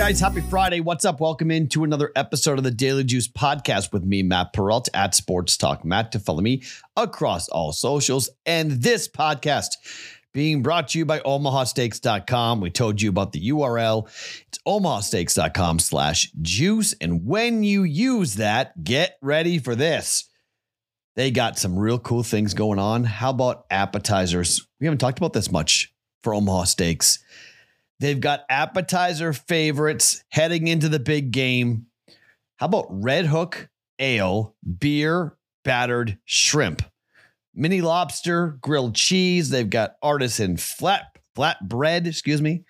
guys? Happy Friday. What's up? Welcome into another episode of the Daily Juice Podcast with me, Matt Perrault, at Sports Talk Matt, to follow me across all socials. And this podcast being brought to you by OmahaSteaks.com. We told you about the URL. It's OmahaSteaks.com/juice. And when you use that, get ready for this. They got some real cool things going on. How about appetizers? We haven't talked about this much for Omaha Steaks. They've got appetizer favorites heading into the big game. How about Red Hook Ale, beer, battered shrimp, mini lobster, grilled cheese. They've got artisan flatbread,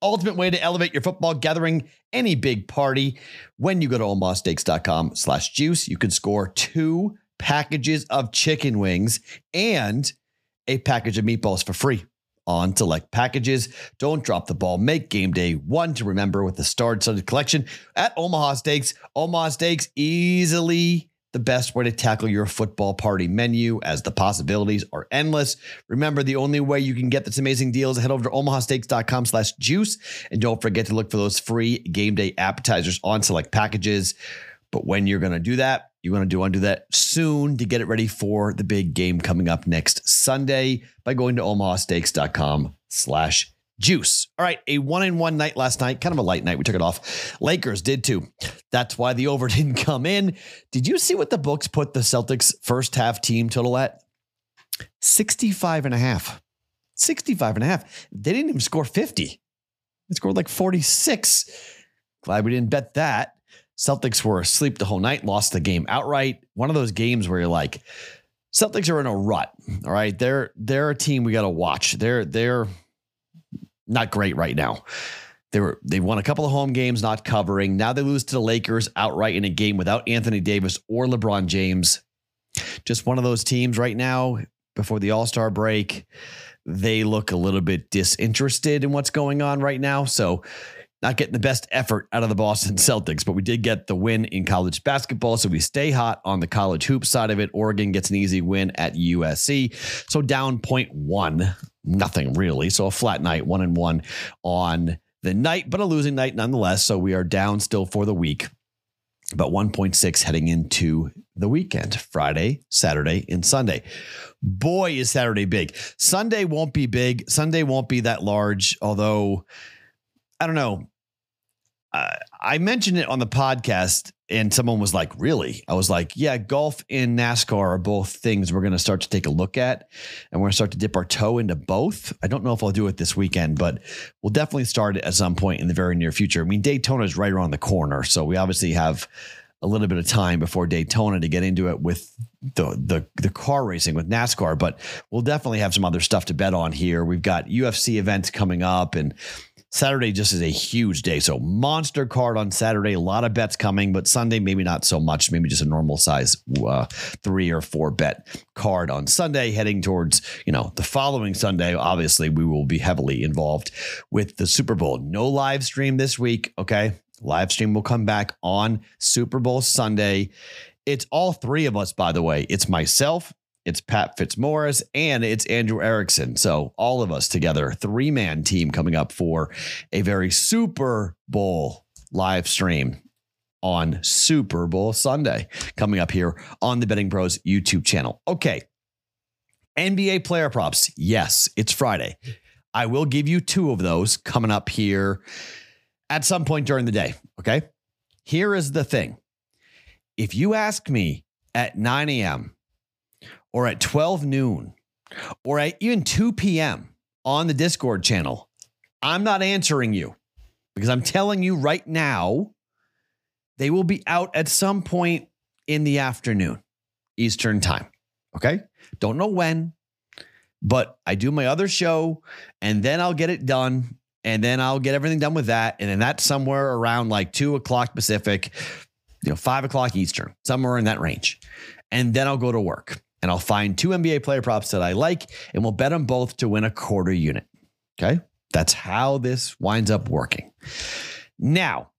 Ultimate way to elevate your football gathering, any big party. When you go to omahasteaks.com/juice, you can score 2 packages of chicken wings and a package of meatballs for free on select packages. Don't drop the ball. Make game day one to remember with the star-studded collection at Omaha Steaks. Omaha Steaks, easily the best way to tackle your football party menu, as the possibilities are endless. Remember, the only way you can get this amazing deal is head over to omahasteaks.com/juice. And don't forget to look for those free game day appetizers on select packages. But when you're going to do that, you want to do undo that soon to get it ready for the big game coming up next Sunday by going to omahasteaks.com/juice. All right. A 1-1 night last night, kind of a light night. We took it off. Lakers did too. That's why the over didn't come in. Did you see what the books put the Celtics first half team total at? 65.5. They didn't even score 50. They scored like 46. Glad we didn't bet that. Celtics were asleep the whole night, lost the game outright. One of those games where you're like, Celtics are in a rut. All right. They're a team we got to watch. They're not great right now. They won a couple of home games, not covering. Now they lose to the Lakers outright in a game without Anthony Davis or LeBron James. Just one of those teams right now before the All-Star break. They look a little bit disinterested in what's going on right now. So, not getting the best effort out of the Boston Celtics, but we did get the win in college basketball. So we stay hot on the college hoop side of it. Oregon gets an easy win at USC. So down 0.1, nothing really. So a flat night, 1-1 on the night, but a losing night nonetheless. So we are down still for the week, but 1.6 heading into the weekend, Friday, Saturday, and Sunday. Boy, is Saturday big. Sunday won't be big. Sunday won't be that large. Although, I don't know. I mentioned it on the podcast and someone was like, really? I was like, yeah, golf and NASCAR are both things we're going to start to take a look at, and we're going to start to dip our toe into both. I don't know if I'll do it this weekend, but we'll definitely start it at some point in the very near future. I mean, Daytona is right around the corner, so we obviously have a little bit of time before Daytona to get into it with the car racing with NASCAR, but we'll definitely have some other stuff to bet on here. We've got UFC events coming up, and Saturday just is a huge day. So monster card on Saturday, a lot of bets coming, but Sunday, maybe not so much, maybe just a normal size 3 or 4 bet card on Sunday, heading towards, the following Sunday. Obviously we will be heavily involved with the Super Bowl. No live stream this week. Okay. Live stream will come back on Super Bowl Sunday. It's all 3 of us, by the way. It's myself, it's Pat Fitzmorris, and it's Andrew Erickson. So all of us together, 3-man team coming up for a very Super Bowl live stream on Super Bowl Sunday coming up here on the Betting Pros YouTube channel. Okay. NBA player props. Yes, it's Friday. I will give you 2 of those coming up here at some point during the day. Okay. Here is the thing. If you ask me at 9 a.m., or at 12 noon, or at even 2 p.m. on the Discord channel, I'm not answering you, because I'm telling you right now, they will be out at some point in the afternoon, Eastern time. Okay. Don't know when, but I do my other show and then I'll get it done. And then I'll get everything done with that. And then that's somewhere around like 2 o'clock Pacific, 5 o'clock Eastern, somewhere in that range. And then I'll go to work. And I'll find 2 NBA player props that I like, and we'll bet them both to win a quarter unit. Okay. That's how this winds up working. Now,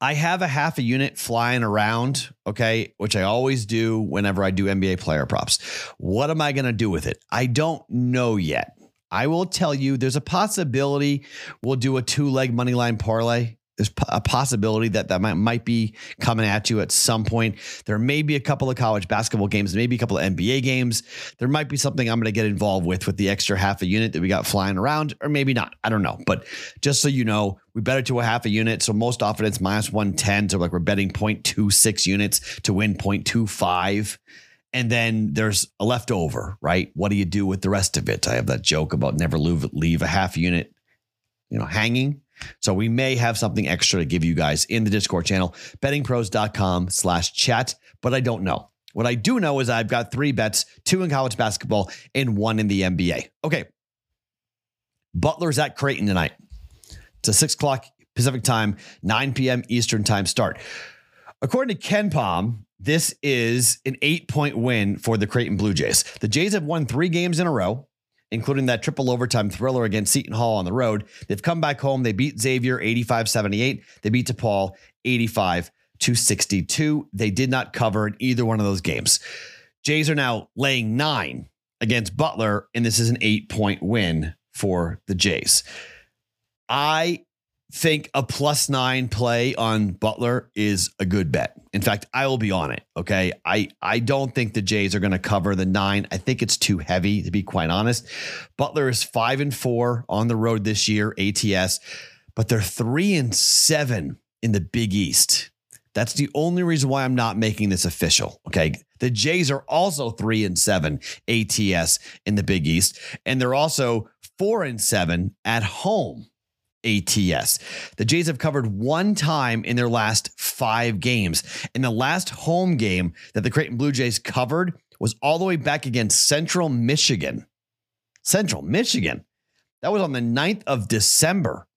I have a half a unit flying around. Okay. Which I always do whenever I do NBA player props. What am I going to do with it? I don't know yet. I will tell you, there's a possibility we'll do a two-leg money line parlay. There's a possibility that might be coming at you at some point. There may be a couple of college basketball games, maybe a couple of NBA games. There might be something I'm going to get involved with the extra half a unit that we got flying around, or maybe not. I don't know. But just so you know, we bet it to a half a unit. So most often it's minus 110. So like we're betting 0.26 units to win 0.25. And then there's a leftover, right? What do you do with the rest of it? I have that joke about never leave a half unit, hanging. So we may have something extra to give you guys in the Discord channel, bettingpros.com/chat, but I don't know. What I do know is I've got 3 bets, 2 in college basketball and 1 in the NBA. Okay. Butler's at Creighton tonight. It's a 6:00 Pacific time, 9 p.m. Eastern time start. According to KenPom, this is an 8-point win for the Creighton Blue Jays. The Jays have won 3 games in a row, including that triple overtime thriller against Seton Hall on the road. They've come back home. They beat Xavier 85-78. They beat DePaul 85-62. They did not cover in either one of those games. Jays are now laying 9 against Butler, and this is an 8-point win for the Jays. I think a +9 play on Butler is a good bet. In fact, I will be on it. Okay. I don't think the Jays are going to cover the 9. I think it's too heavy, to be quite honest. Butler is 5-4 on the road this year, ATS, but they're 3-7 in the Big East. That's the only reason why I'm not making this official. Okay. The Jays are also 3-7 ATS in the Big East. And they're also 4-7 at home. ATS. The Jays have covered 1 time in their last 5 games. And the last home game that the Creighton Blue Jays covered was all the way back against Central Michigan. Central Michigan. That was on the 9th of December.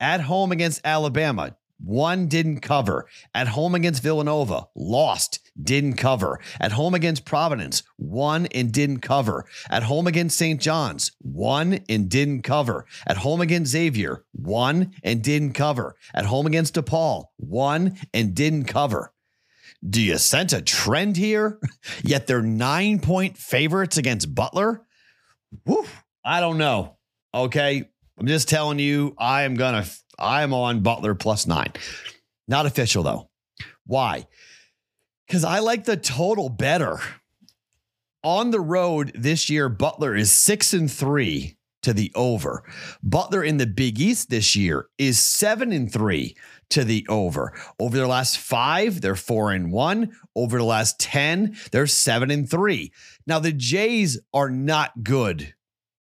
At home against Alabama, 1 didn't cover. At home against Villanova, lost, didn't cover. At home against Providence, won and didn't cover. At home against St. John's, won and didn't cover. At home against Xavier, won and didn't cover. At home against DePaul, won and didn't cover. Do you sense a trend here? Yet they're 9-point favorites against Butler? Woo, I don't know. Okay, I'm just telling you, I'm on Butler +9. Not official though. Why? Because I like the total better. On the road this year, Butler is 6-3 to the over. Butler in the Big East this year is 7-3 to the over. Over their last 5, they're 4-1. Over the last 10, they're 7-3. Now the Jays are not good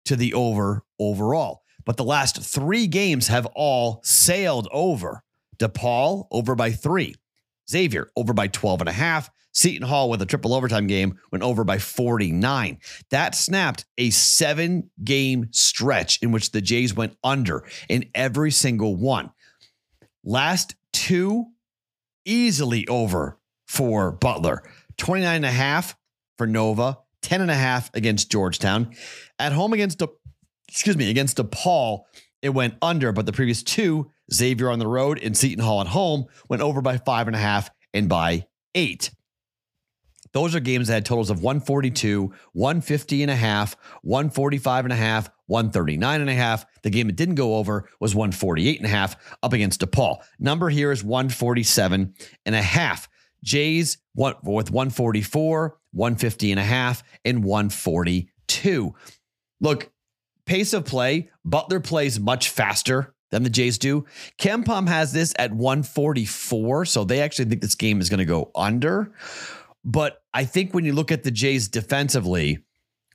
to the over overall, but the last 3 games have all sailed over. DePaul over by 3. Xavier over by 12.5. Seton Hall with a triple overtime game went over by 49. That snapped a 7-game stretch in which the Jays went under in every single one. Last 2 easily over for Butler. 29.5 for Nova. 10.5 against Georgetown. At home against DePaul, it went under, but the previous 2, Xavier on the road and Seton Hall at home, went over by 5.5 and by 8. Those are games that had totals of 142, 150.5, 145.5, 139.5. The game that didn't go over was 148.5 up against DePaul. Number here is 147.5. Jays with 144, 150.5, and 142. Look, pace of play, Butler plays much faster than the Jays do. KenPom has this at 144, so they actually think this game is going to go under. But I think when you look at the Jays defensively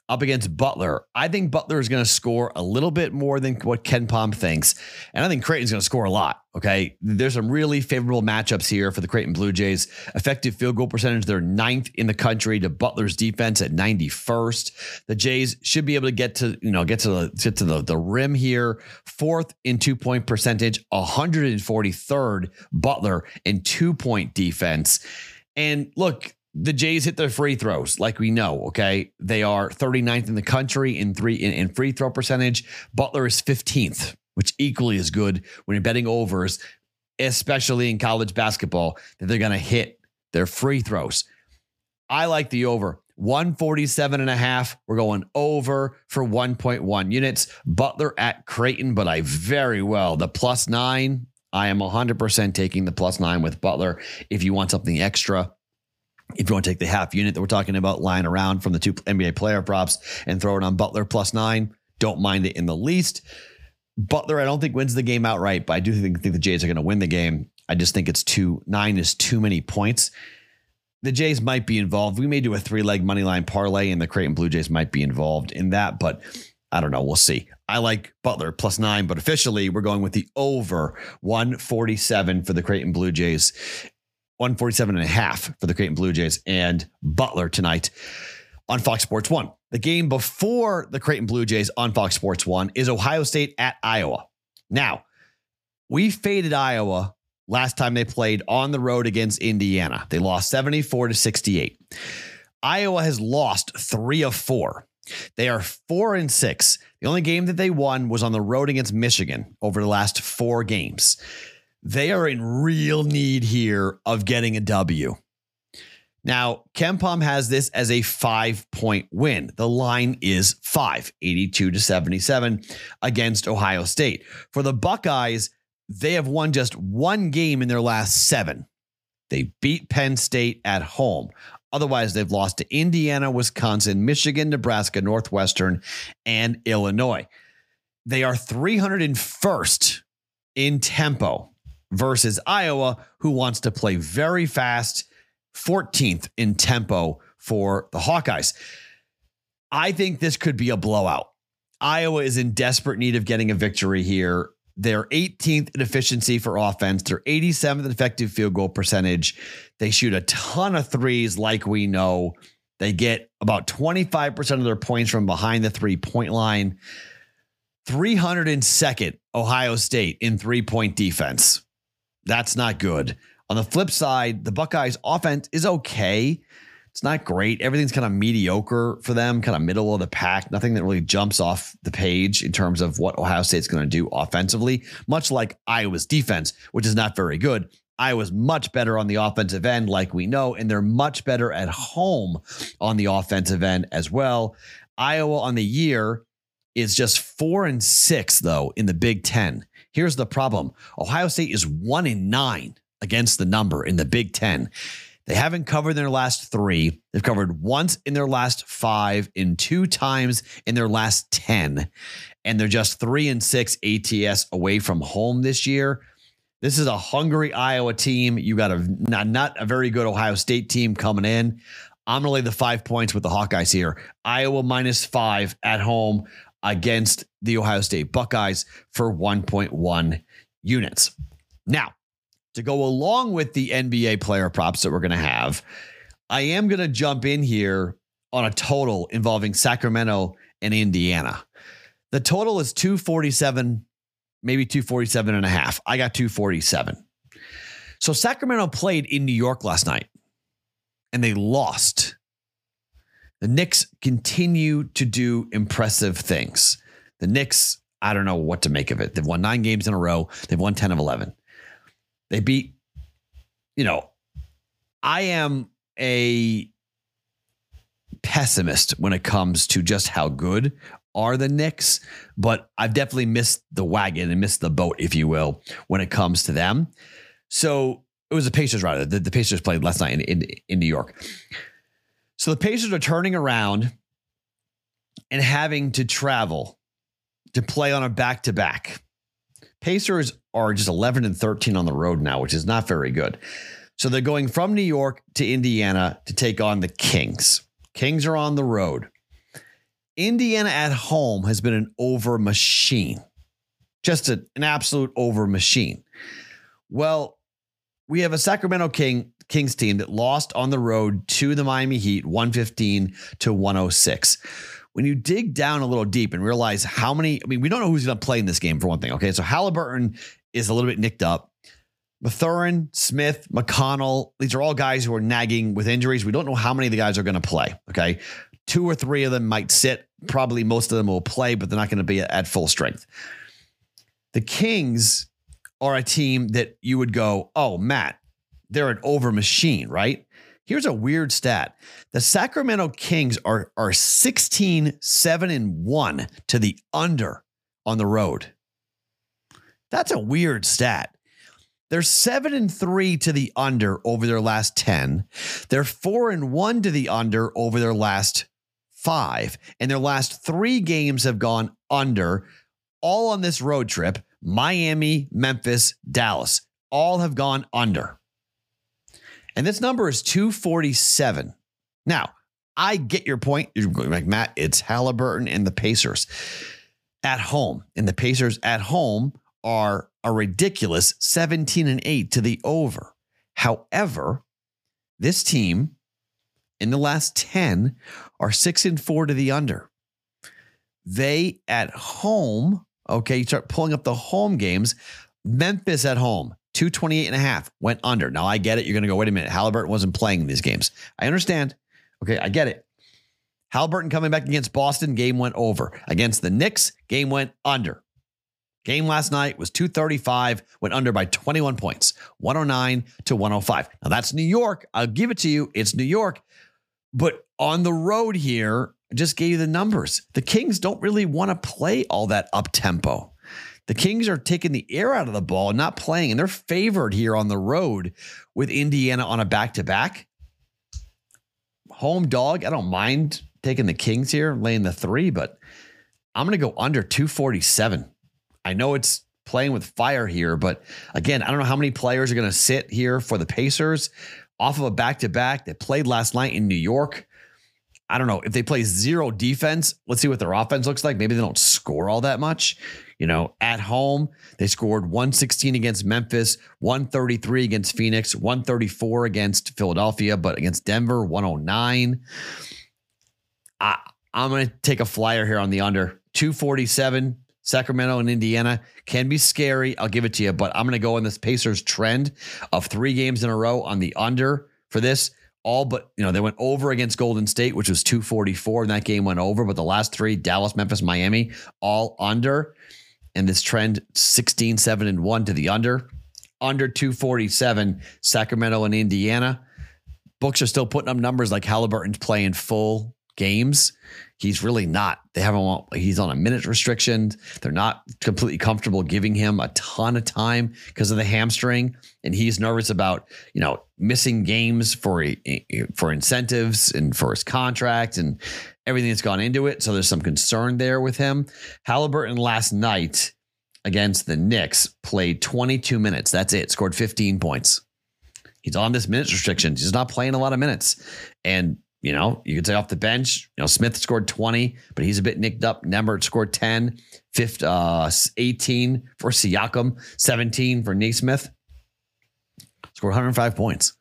up against Butler, I think Butler is going to score a little bit more than what KenPom thinks. And I think Creighton's going to score a lot, okay? There's some really favorable matchups here for the Creighton Blue Jays. Effective field goal percentage, they're 9th in the country to Butler's defense at 91st. The Jays should be able to get to the rim here. 4th in 2-point percentage, 143rd Butler in 2-point defense. And look, the Jays hit their free throws like we know, okay? They are 39th in the country in free throw percentage. Butler is 15th, which equally is good when you're betting overs, especially in college basketball, that they're going to hit their free throws. I like the over 147.5. We're going over for 1.1 units. Butler at Creighton, but I very well. The +9, I am 100% taking the +9 with Butler. If you want something extra, if you want to take the half unit that we're talking about lying around from the two NBA player props and throw it on Butler +9, don't mind it in the least. Butler, I don't think wins the game outright, but I do think the Jays are going to win the game. I just think it's 9 is too many points. The Jays might be involved. We may do a 3-leg money line parlay, and the Creighton Blue Jays might be involved in that, but I don't know. We'll see. I like Butler +9, but officially we're going with the over 147 for the Creighton Blue Jays, 147.5 for the Creighton Blue Jays and Butler tonight on Fox Sports 1. The game before the Creighton Blue Jays on Fox Sports 1 is Ohio State at Iowa. Now, we faded Iowa last time they played on the road against Indiana. They lost 74-68. Iowa has lost 3 of 4. They are 4-6. The only game that they won was on the road against Michigan over the last 4 games. They are in real need here of getting a W. Now, KenPom has this as a 5-point win. The line is 5, 82-77 against Ohio State. For the Buckeyes, they have won just 1 game in their last 7. They beat Penn State at home. Otherwise, they've lost to Indiana, Wisconsin, Michigan, Nebraska, Northwestern, and Illinois. They are 301st in tempo versus Iowa, who wants to play very fast, 14th in tempo for the Hawkeyes. I think this could be a blowout. Iowa is in desperate need of getting a victory here. They're 18th in efficiency for offense. They're 87th in effective field goal percentage. They shoot a ton of threes like we know. They get about 25% of their points from behind the 3-point line. 302nd Ohio State in 3-point defense. That's not good. On the flip side, the Buckeyes offense is okay. It's not great. Everything's kind of mediocre for them, kind of middle of the pack. Nothing that really jumps off the page in terms of what Ohio State's going to do offensively, much like Iowa's defense, which is not very good. Iowa's much better on the offensive end, like we know, and they're much better at home on the offensive end as well. Iowa on the year is just 4-6, though, in the Big Ten. Here's the problem. Ohio State is 1-9 against the number in the Big Ten. They haven't covered their last 3. They've covered once in their last 5 and 2 times in their last 10. And they're just 3-6 ATS away from home this year. This is a hungry Iowa team. You got not a very good Ohio State team coming in. I'm going to lay the 5 points with the Hawkeyes here. Iowa -5 at home against the Ohio State Buckeyes for 1.1 units. Now, to go along with the NBA player props that we're going to have, I am going to jump in here on a total involving Sacramento and Indiana. The total is 247, maybe 247.5. I got 247. So Sacramento played in New York last night and they lost. The Knicks continue to do impressive things. The Knicks, I don't know what to make of it. They've won 9 games in a row. They've won 10 of 11. They beat, I am a pessimist when it comes to just how good are the Knicks, but I've definitely missed the wagon and missed the boat, if you will, when it comes to them. So it was the Pacers, rather. The Pacers played last night in New York. So the Pacers are turning around and having to travel to play on a back-to-back. Pacers are just 11-13 on the road now, which is not very good. So they're going from New York to Indiana to take on the Kings. Kings are on the road. Indiana at home has been an over machine, just an absolute over machine. Well, we have a Sacramento Kings team that lost on the road to the Miami Heat 115-106. When you dig down a little deep and realize how many, we don't know who's going to play in this game for one thing. Okay. So Halliburton is a little bit nicked up. Mathurin, Smith, McConnell, these are all guys who are nagging with injuries. We don't know how many of the guys are going to play. Okay. 2 or 3 of them might sit. Probably most of them will play, but they're not going to be at full strength. The Kings are a team that you would go, oh, Matt, they're an over machine, right? Here's a weird stat. The Sacramento Kings are 16-7-1 to the under on the road. That's a weird stat. They're 7-3 to the under over their last 10. They're 4-1 to the under over their last 5. And their last 3 games have gone under, all on this road trip. Miami, Memphis, Dallas, all have gone under. And this number is 247. Now, I get your point. You're going like, Matt, it's Halliburton and the Pacers at home. And the Pacers at home are a ridiculous 17-8 to the over. However, this team in the last 10 are 6-4 to the under. They at home, okay, you start pulling up the home games. Memphis at home, 228.5 went under. Now I get it. You're going to go, wait a minute. Halliburton wasn't playing in these games. I understand. Okay, I get it. Halliburton coming back against Boston, game went over. Against the Knicks, game went under. Game last night was 235, went under by 21 points, 109 to 105. Now that's New York. I'll give it to you. It's New York. But on the road here, I just gave you the numbers. The Kings don't really want to play all that up-tempo. The Kings are taking the air out of the ball and not playing, and they're favored here on the road with Indiana on a back-to-back. Home dog, I don't mind taking the Kings here, laying the 3, but I'm going to go under 247. I know it's playing with fire here, but again, I don't know how many players are going to sit here for the Pacers off of a back-to-back that played last night in New York. I don't know if they play zero defense. Let's see what their offense looks like. Maybe they don't score all that much, you know, at home. They scored 116 against Memphis, 133 against Phoenix, 134 against Philadelphia, but against Denver 109. I'm going to take a flyer here on the under 247. Sacramento and Indiana can be scary. I'll give it to you, but I'm going to go on this Pacers trend of 3 games in a row on the under for this. All but, you know, they went over against Golden State, which was 244, and that game went over. But the last 3, Dallas, Memphis, Miami, all under. And this trend, 16-7-1 to the under. Under 247, Sacramento and Indiana. Books are still putting up numbers like Halliburton's playing full games. He's really not. They haven't. He's on a minute restriction. They're not completely comfortable giving him a ton of time because of the hamstring, and he's nervous about, you know, missing games for incentives and for his contract and everything that's gone into it. So there's some concern there with him. Halliburton last night against the Knicks played 22 minutes. That's it. Scored 15 points. He's on this minutes restriction. He's not playing a lot of minutes, and you know, you could say off the bench, you know, Smith scored 20, but he's a bit nicked up. Nembert scored 10, 18 for Siakam, 17 for Naismith. Scored 105 points.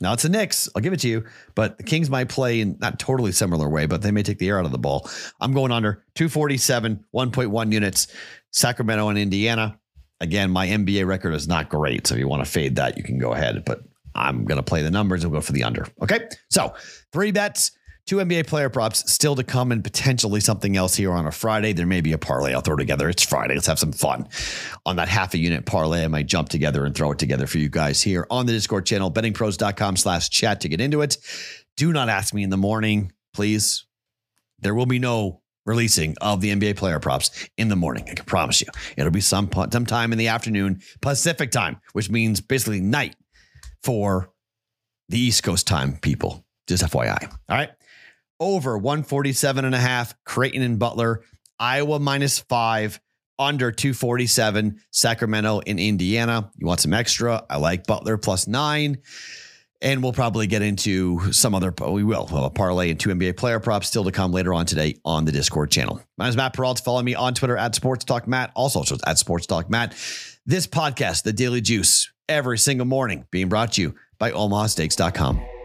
Now it's the Knicks. I'll give it to you, but the Kings might play in not totally similar way, but they may take the air out of the ball. I'm going under 247, 1.1 units, Sacramento and Indiana. Again, my NBA record is not great, so if you want to fade that, you can go ahead, but I'm going to play the numbers and go for the under. Okay. So 3 bets, 2 NBA player props still to come, and potentially something else here on a Friday. There may be a parlay I'll throw together. It's Friday. Let's have some fun on that half a unit parlay. I might jump together and throw it together for you guys here on the Discord channel, bettingpros.com/chat to get into it. Do not ask me in the morning, please. There will be no releasing of the NBA player props in the morning. I can promise you it'll be sometime in the afternoon Pacific time, which means basically night for the East Coast time people, just FYI. All right. Over 147.5, Creighton and Butler, Iowa -5, under 247, Sacramento and Indiana. You want some extra? I like Butler +9. And we'll probably get into some other, we'll have a parlay and 2 NBA player props still to come later on today on the Discord channel. My name is Matt Perrault. Follow me on Twitter @SportsTalkMatt, all socials @SportsTalkMatt. This podcast, The Daily Juice, every single morning, being brought to you by OmahaSteaks.com.